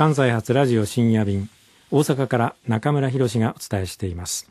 関西発ラジオ深夜便、大阪から中村博史がお伝えしています。